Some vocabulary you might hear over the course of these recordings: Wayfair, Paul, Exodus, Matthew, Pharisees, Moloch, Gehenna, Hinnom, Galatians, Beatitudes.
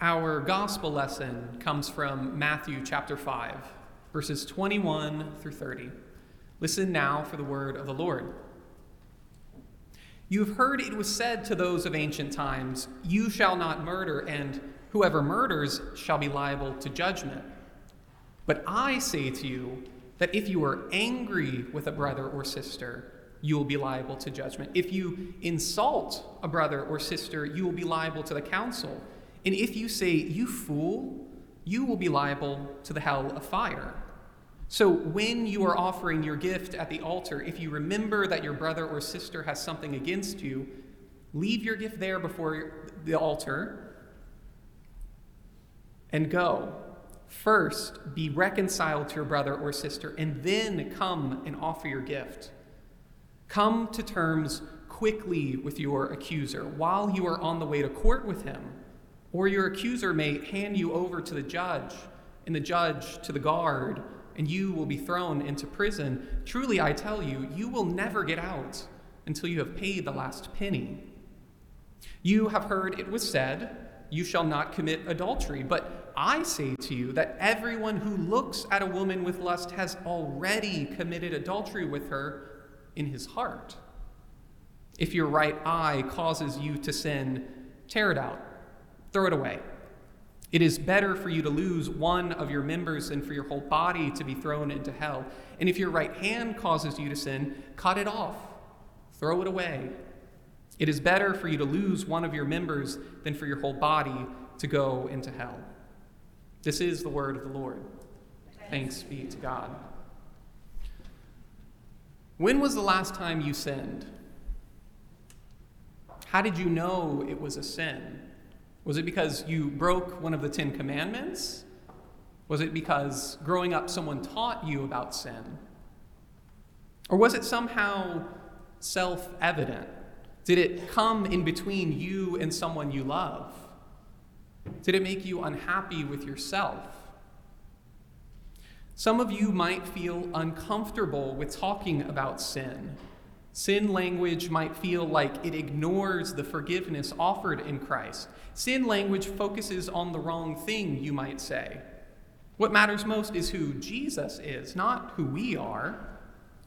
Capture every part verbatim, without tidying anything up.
Our gospel lesson comes from Matthew chapter five, verses twenty-one through thirty. Listen now for the word of the Lord. You have heard it was said to those of ancient times, "You shall not murder, and whoever murders shall be liable to judgment." But I say to you that if you are angry with a brother or sister, you will be liable to judgment. If you insult a brother or sister, you will be liable to the council. And if you say, "You fool," you will be liable to the hell of fire. So when you are offering your gift at the altar, if you remember that your brother or sister has something against you, leave your gift there before the altar and go. First, be reconciled to your brother or sister, and then come and offer your gift. Come to terms quickly with your accuser while you are on the way to court with him. Or your accuser may hand you over to the judge, and the judge to the guard, and you will be thrown into prison. Truly, I tell you, you will never get out until you have paid the last penny. You have heard it was said, "You shall not commit adultery." But I say to you that everyone who looks at a woman with lust has already committed adultery with her in his heart. If your right eye causes you to sin, tear it out. Throw it away. It is better for you to lose one of your members than for your whole body to be thrown into hell. And if your right hand causes you to sin, cut it off. Throw it away. It is better for you to lose one of your members than for your whole body to go into hell. This is the word of the Lord. Thanks be to God. When was the last time you sinned? How did you know it was a sin? Was it because you broke one of the Ten Commandments? Was it because growing up someone taught you about sin? Or was it somehow self-evident? Did it come in between you and someone you love? Did it make you unhappy with yourself? Some of you might feel uncomfortable with talking about sin. Sin language might feel like it ignores the forgiveness offered in Christ. Sin language focuses on the wrong thing, you might say. What matters most is who Jesus is, not who we are.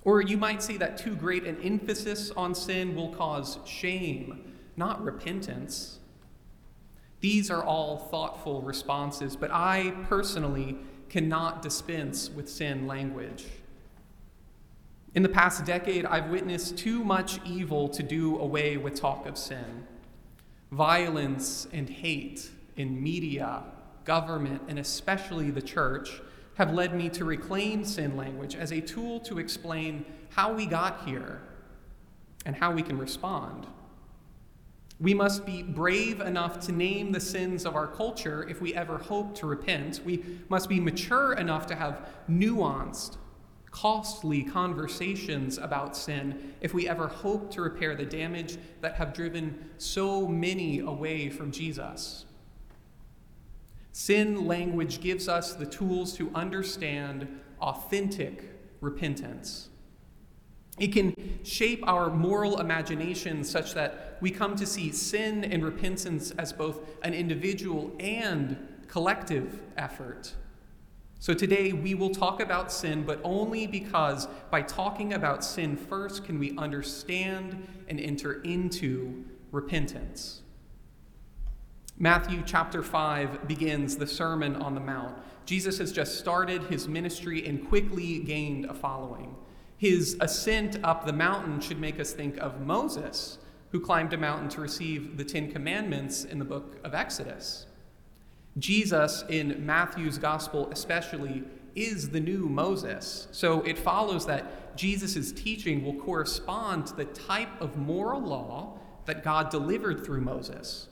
Or you might say that too great an emphasis on sin will cause shame, not repentance. These are all thoughtful responses, but I personally cannot dispense with sin language. In the past decade, I've witnessed too much evil to do away with talk of sin. Violence and hate in media, government, and especially the church have led me to reclaim sin language as a tool to explain how we got here and how we can respond. We must be brave enough to name the sins of our culture if we ever hope to repent. We must be mature enough to have nuanced, costly conversations about sin if we ever hope to repair the damage that have driven so many away from Jesus. Sin language gives us the tools to understand authentic repentance. It can shape our moral imagination such that we come to see sin and repentance as both an individual and collective effort. So today we will talk about sin, but only because by talking about sin first can we understand and enter into repentance. Matthew chapter five begins the Sermon on the Mount. Jesus has just started his ministry and quickly gained a following. His ascent up the mountain should make us think of Moses, who climbed a mountain to receive the Ten Commandments in the book of Exodus. Jesus, in Matthew's gospel especially, is the new Moses. So it follows that Jesus' teaching will correspond to the type of moral law that God delivered through Moses.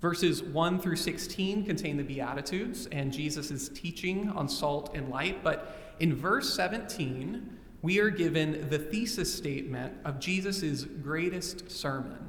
Verses one through sixteen contain the Beatitudes and Jesus' teaching on salt and light, but in verse seventeen, we are given the thesis statement of Jesus' greatest sermon.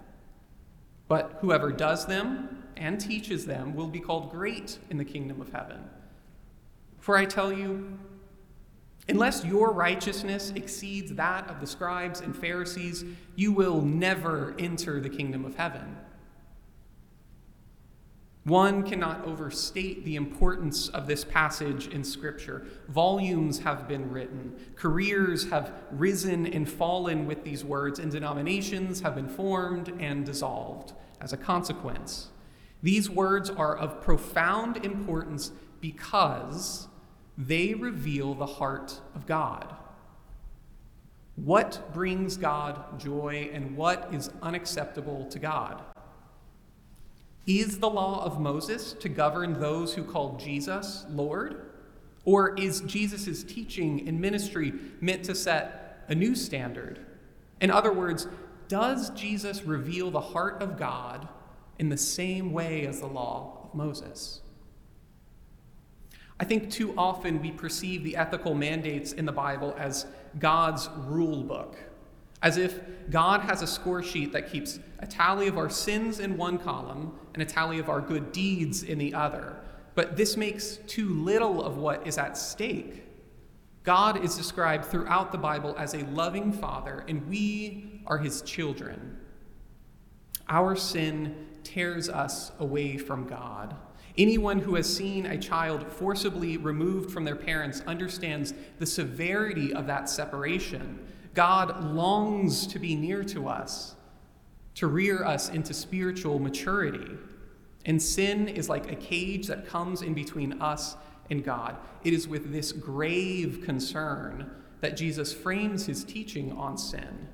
But whoever does them and teaches them will be called great in the kingdom of heaven. For I tell you, unless your righteousness exceeds that of the scribes and Pharisees, you will never enter the kingdom of heaven. One cannot overstate the importance of this passage in Scripture. Volumes have been written. Careers have risen and fallen with these words, and denominations have been formed and dissolved as a consequence. These words are of profound importance because they reveal the heart of God. What brings God joy and what is unacceptable to God? Is the law of Moses to govern those who call Jesus Lord? Or is Jesus' teaching and ministry meant to set a new standard? In other words, does Jesus reveal the heart of God in the same way as the law of Moses? I think too often we perceive the ethical mandates in the Bible as God's rule book, as if God has a score sheet that keeps a tally of our sins in one column and a tally of our good deeds in the other. But this makes too little of what is at stake. God is described throughout the Bible as a loving father, and we are his children. Our sin tears us away from God. Anyone who has seen a child forcibly removed from their parents understands the severity of that separation. God longs to be near to us, to rear us into spiritual maturity. And sin is like a cage that comes in between us and God. It is with this grave concern that Jesus frames his teaching on sin.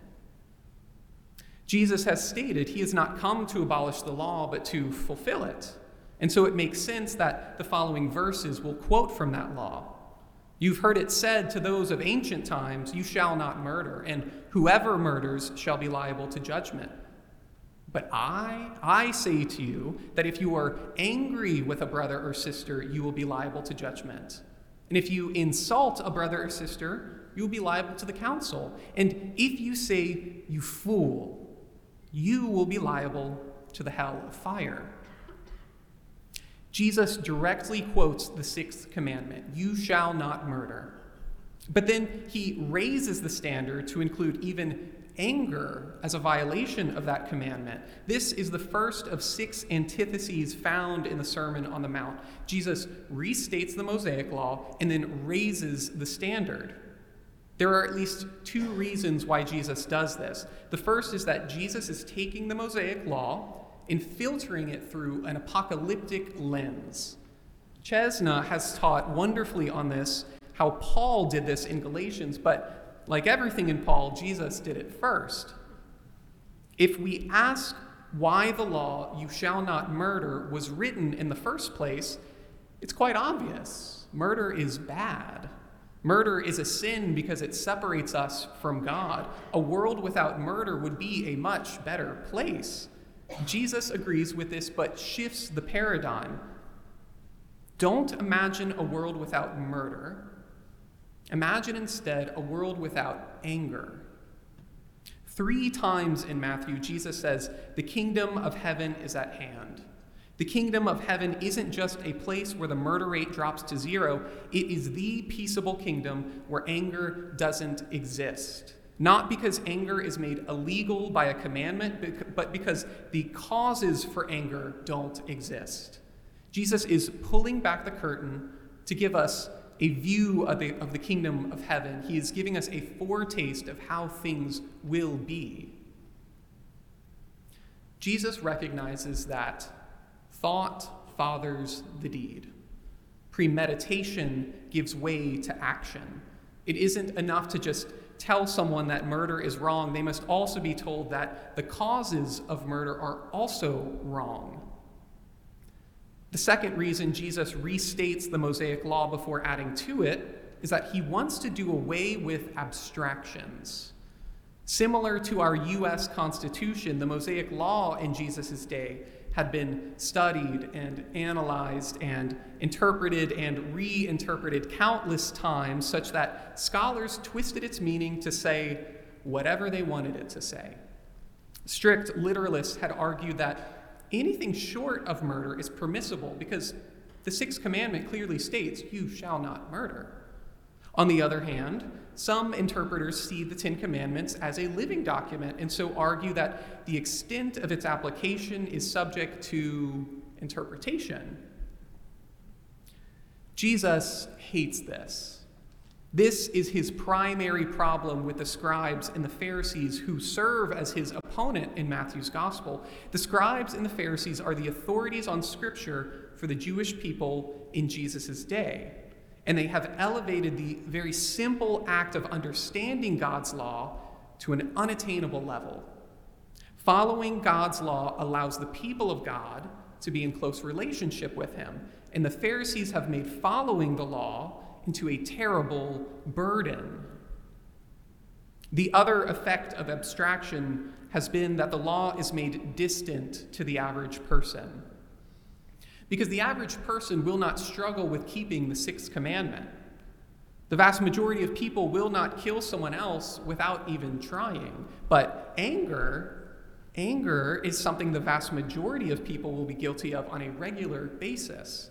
Jesus has stated he has not come to abolish the law, but to fulfill it. And so it makes sense that the following verses will quote from that law. You've heard it said to those of ancient times, you shall not murder, and whoever murders shall be liable to judgment. But I, I say to you that if you are angry with a brother or sister, you will be liable to judgment. And if you insult a brother or sister, you will be liable to the council. And if you say, you fool, you will be liable to the hell of fire. Jesus directly quotes the sixth commandment, you shall not murder. But then he raises the standard to include even anger as a violation of that commandment. This is the first of six antitheses found in the Sermon on the Mount. Jesus restates the Mosaic law and then raises the standard. There are at least two reasons why Jesus does this. The first is that Jesus is taking the Mosaic law in filtering it through an apocalyptic lens. Chesna has taught wonderfully on this, how Paul did this in Galatians, but like everything in Paul, Jesus did it first. If we ask why the law, you shall not murder, was written in the first place, it's quite obvious. Murder is bad. Murder is a sin because it separates us from God. A world without murder would be a much better place. Jesus agrees with this, but shifts the paradigm. Don't imagine a world without murder. Imagine instead a world without anger. Three times in Matthew, Jesus says, the kingdom of heaven is at hand. The kingdom of heaven isn't just a place where the murder rate drops to zero. It is the peaceable kingdom where anger doesn't exist. Not because anger is made illegal by a commandment, but because the causes for anger don't exist. Jesus is pulling back the curtain to give us a view of the, of the kingdom of heaven. He is giving us a foretaste of how things will be. Jesus recognizes that thought fathers the deed. Premeditation gives way to action. It isn't enough to just tell someone that murder is wrong. They must also be told that the causes of murder are also wrong. The second reason Jesus restates the Mosaic law before adding to it is that he wants to do away with abstractions. Similar to our U S Constitution, the Mosaic law in Jesus' day had been studied and analyzed and interpreted and reinterpreted countless times, such that scholars twisted its meaning to say whatever they wanted it to say. Strict literalists had argued that anything short of murder is permissible because the Sixth Commandment clearly states, "You shall not murder." On the other hand, some interpreters see the Ten Commandments as a living document and so argue that the extent of its application is subject to interpretation. Jesus hates this. This is his primary problem with the scribes and the Pharisees, who serve as his opponent in Matthew's gospel. The scribes and the Pharisees are the authorities on Scripture for the Jewish people in Jesus' day. And they have elevated the very simple act of understanding God's law to an unattainable level. Following God's law allows the people of God to be in close relationship with him, and the Pharisees have made following the law into a terrible burden. The other effect of abstraction has been that the law is made distant to the average person, because the average person will not struggle with keeping the Sixth Commandment. The vast majority of people will not kill someone else without even trying. But anger, anger is something the vast majority of people will be guilty of on a regular basis.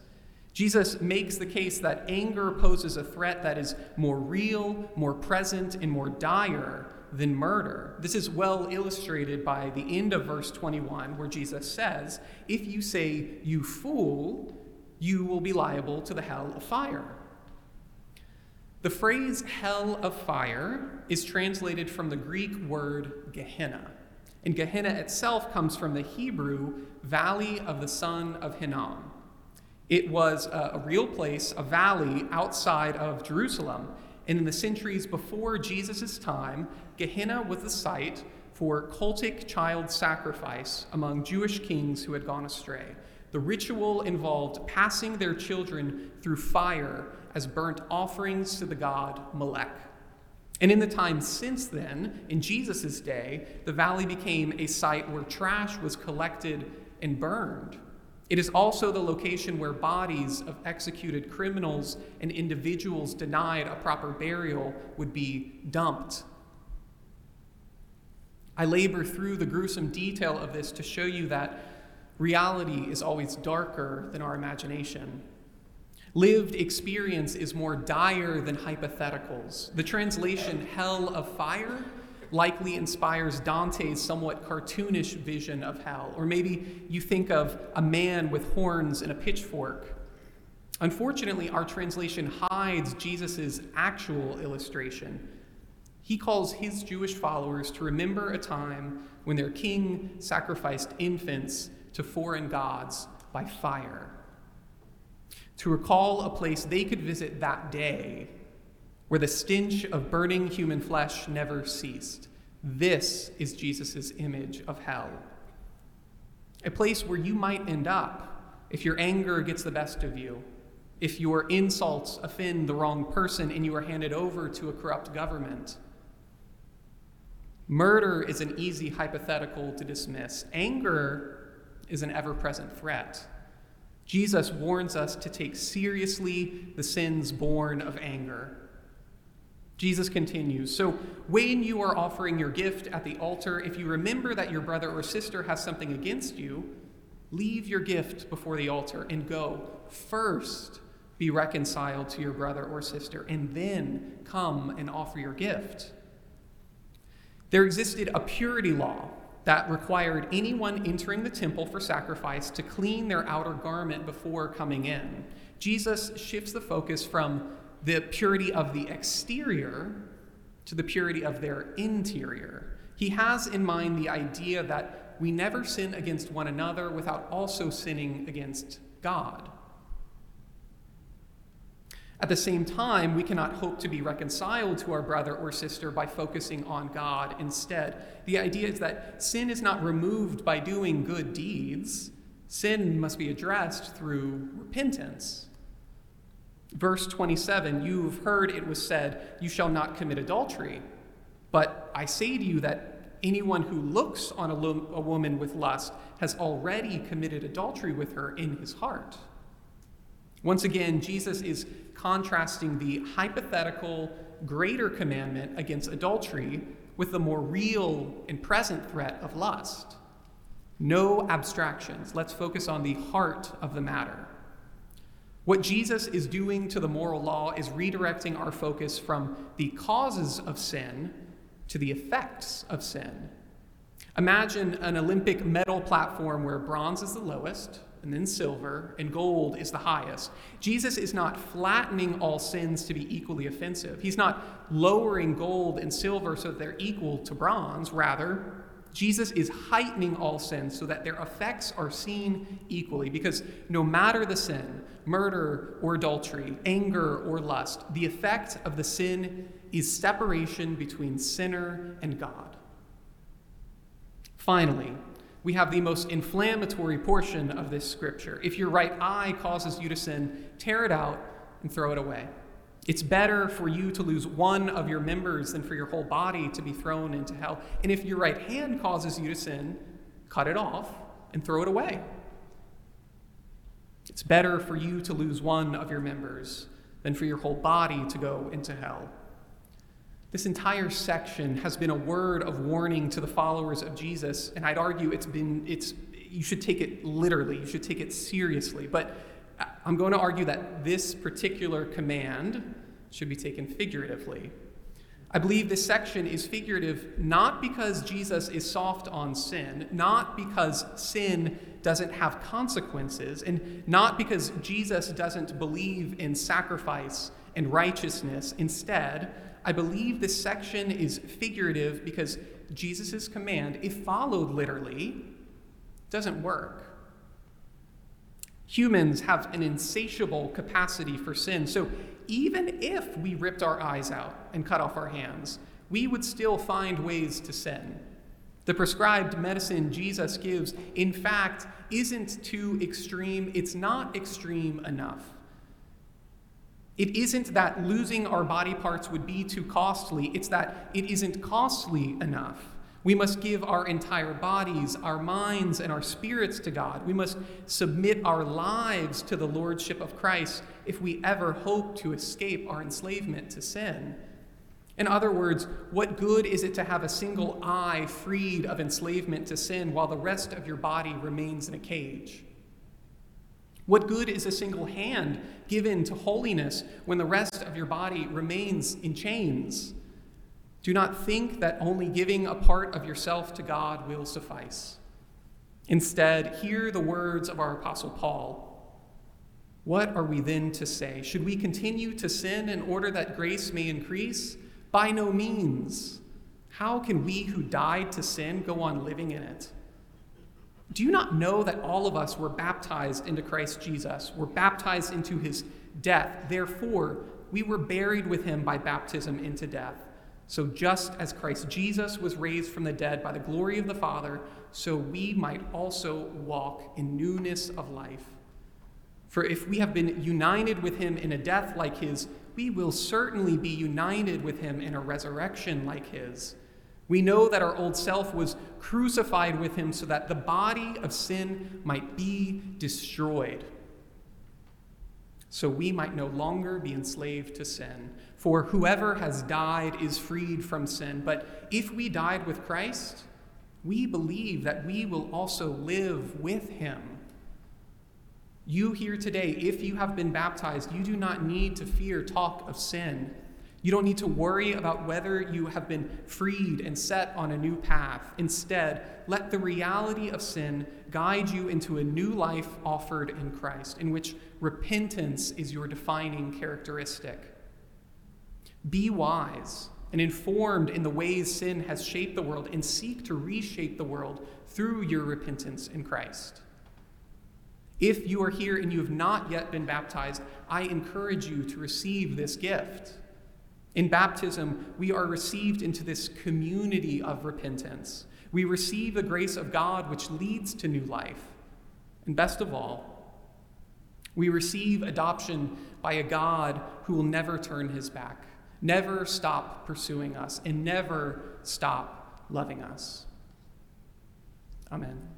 Jesus makes the case that anger poses a threat that is more real, more present, and more dire than murder. This is well illustrated by the end of verse twenty-one, where Jesus says, "If you say, 'You fool,' you will be liable to the hell of fire." The phrase "hell of fire" is translated from the Greek word Gehenna, and Gehenna itself comes from the Hebrew Valley of the Son of Hinnom. It was a real place, a valley outside of Jerusalem. And in the centuries before Jesus' time, Gehenna was the site for cultic child sacrifice among Jewish kings who had gone astray. The ritual involved passing their children through fire as burnt offerings to the god Moloch. And in the time since then, in Jesus' day, the valley became a site where trash was collected and burned. It is also the location where bodies of executed criminals and individuals denied a proper burial would be dumped. I labor through the gruesome detail of this to show you that reality is always darker than our imagination. Lived experience is more dire than hypotheticals. The translation "hell of fire" likely inspires Dante's somewhat cartoonish vision of hell, or maybe you think of a man with horns and a pitchfork. Unfortunately, our translation hides Jesus' actual illustration. He calls his Jewish followers to remember a time when their king sacrificed infants to foreign gods by fire, to recall a place they could visit that day where the stench of burning human flesh never ceased. This is Jesus' image of hell. A place where you might end up if your anger gets the best of you, if your insults offend the wrong person and you are handed over to a corrupt government. Murder is an easy hypothetical to dismiss. Anger is an ever-present threat. Jesus warns us to take seriously the sins born of anger. Jesus continues, "So when you are offering your gift at the altar, if you remember that your brother or sister has something against you, leave your gift before the altar and go. First be reconciled to your brother or sister, and then come and offer your gift." There existed a purity law that required anyone entering the temple for sacrifice to clean their outer garment before coming in. Jesus shifts the focus from the purity of the exterior to the purity of their interior. He has in mind the idea that that we never sin against one another without also sinning against God. At the same time, we cannot hope to be reconciled to our brother or sister by focusing on God instead. The idea is that sin is not removed by doing good deeds. Sin must be addressed through repentance. Verse twenty-seven, you've heard it was said, you shall not commit adultery. But I say to you that anyone who looks on a, lo- a woman with lust has already committed adultery with her in his heart. Once again, Jesus is contrasting the hypothetical greater commandment against adultery with the more real and present threat of lust. No abstractions. Let's focus on the heart of the matter. What Jesus is doing to the moral law is redirecting our focus from the causes of sin to the effects of sin. Imagine an Olympic medal platform where bronze is the lowest, and then silver, and gold is the highest. Jesus is not flattening all sins to be equally offensive. He's not lowering gold and silver so that they're equal to bronze. Rather, Jesus is heightening all sins so that their effects are seen equally, because no matter the sin, murder or adultery, anger or lust, the effect of the sin is separation between sinner and God. Finally, we have the most inflammatory portion of this scripture. If your right eye causes you to sin, tear it out and throw it away. It's better for you to lose one of your members than for your whole body to be thrown into hell. And if your right hand causes you to sin, cut it off and throw it away. It's better for you to lose one of your members than for your whole body to go into hell. This entire section has been a word of warning to the followers of Jesus, and I'd argue it's been, it's, you should take it literally, you should take it seriously, but I'm going to argue that this particular command should be taken figuratively. I believe this section is figurative not because Jesus is soft on sin, not because sin doesn't have consequences, and not because Jesus doesn't believe in sacrifice and righteousness. Instead, I believe this section is figurative because Jesus' command, if followed literally, doesn't work. Humans have an insatiable capacity for sin, so even if we ripped our eyes out and cut off our hands, we would still find ways to sin. The prescribed medicine Jesus gives, in fact, isn't too extreme. It's not extreme enough. It isn't that losing our body parts would be too costly. It's that it isn't costly enough. We must give our entire bodies, our minds, and our spirits to God. We must submit our lives to the lordship of Christ if we ever hope to escape our enslavement to sin. In other words, what good is it to have a single eye freed of enslavement to sin while the rest of your body remains in a cage? What good is a single hand given to holiness when the rest of your body remains in chains? Do not think that only giving a part of yourself to God will suffice. Instead, hear the words of our Apostle Paul. What are we then to say? Should we continue to sin in order that grace may increase? By no means. How can we who died to sin go on living in it? Do you not know that all of us were baptized into Christ Jesus, were baptized into his death? Therefore, we were buried with him by baptism into death. So just as Christ Jesus was raised from the dead by the glory of the Father, so we might also walk in newness of life. For if we have been united with him in a death like his, we will certainly be united with him in a resurrection like his. We know that our old self was crucified with him so that the body of sin might be destroyed, so we might no longer be enslaved to sin. For whoever has died is freed from sin. But if we died with Christ, we believe that we will also live with him. You here today, if you have been baptized, you do not need to fear talk of sin. You don't need to worry about whether you have been freed and set on a new path. Instead, let the reality of sin guide you into a new life offered in Christ, in which repentance is your defining characteristic. Be wise and informed in the ways sin has shaped the world, and seek to reshape the world through your repentance in Christ. If you are here and you have not yet been baptized, I encourage you to receive this gift. In baptism, we are received into this community of repentance. We receive the grace of God, which leads to new life. And best of all, we receive adoption by a God who will never turn his back, never stop pursuing us, and never stop loving us. Amen.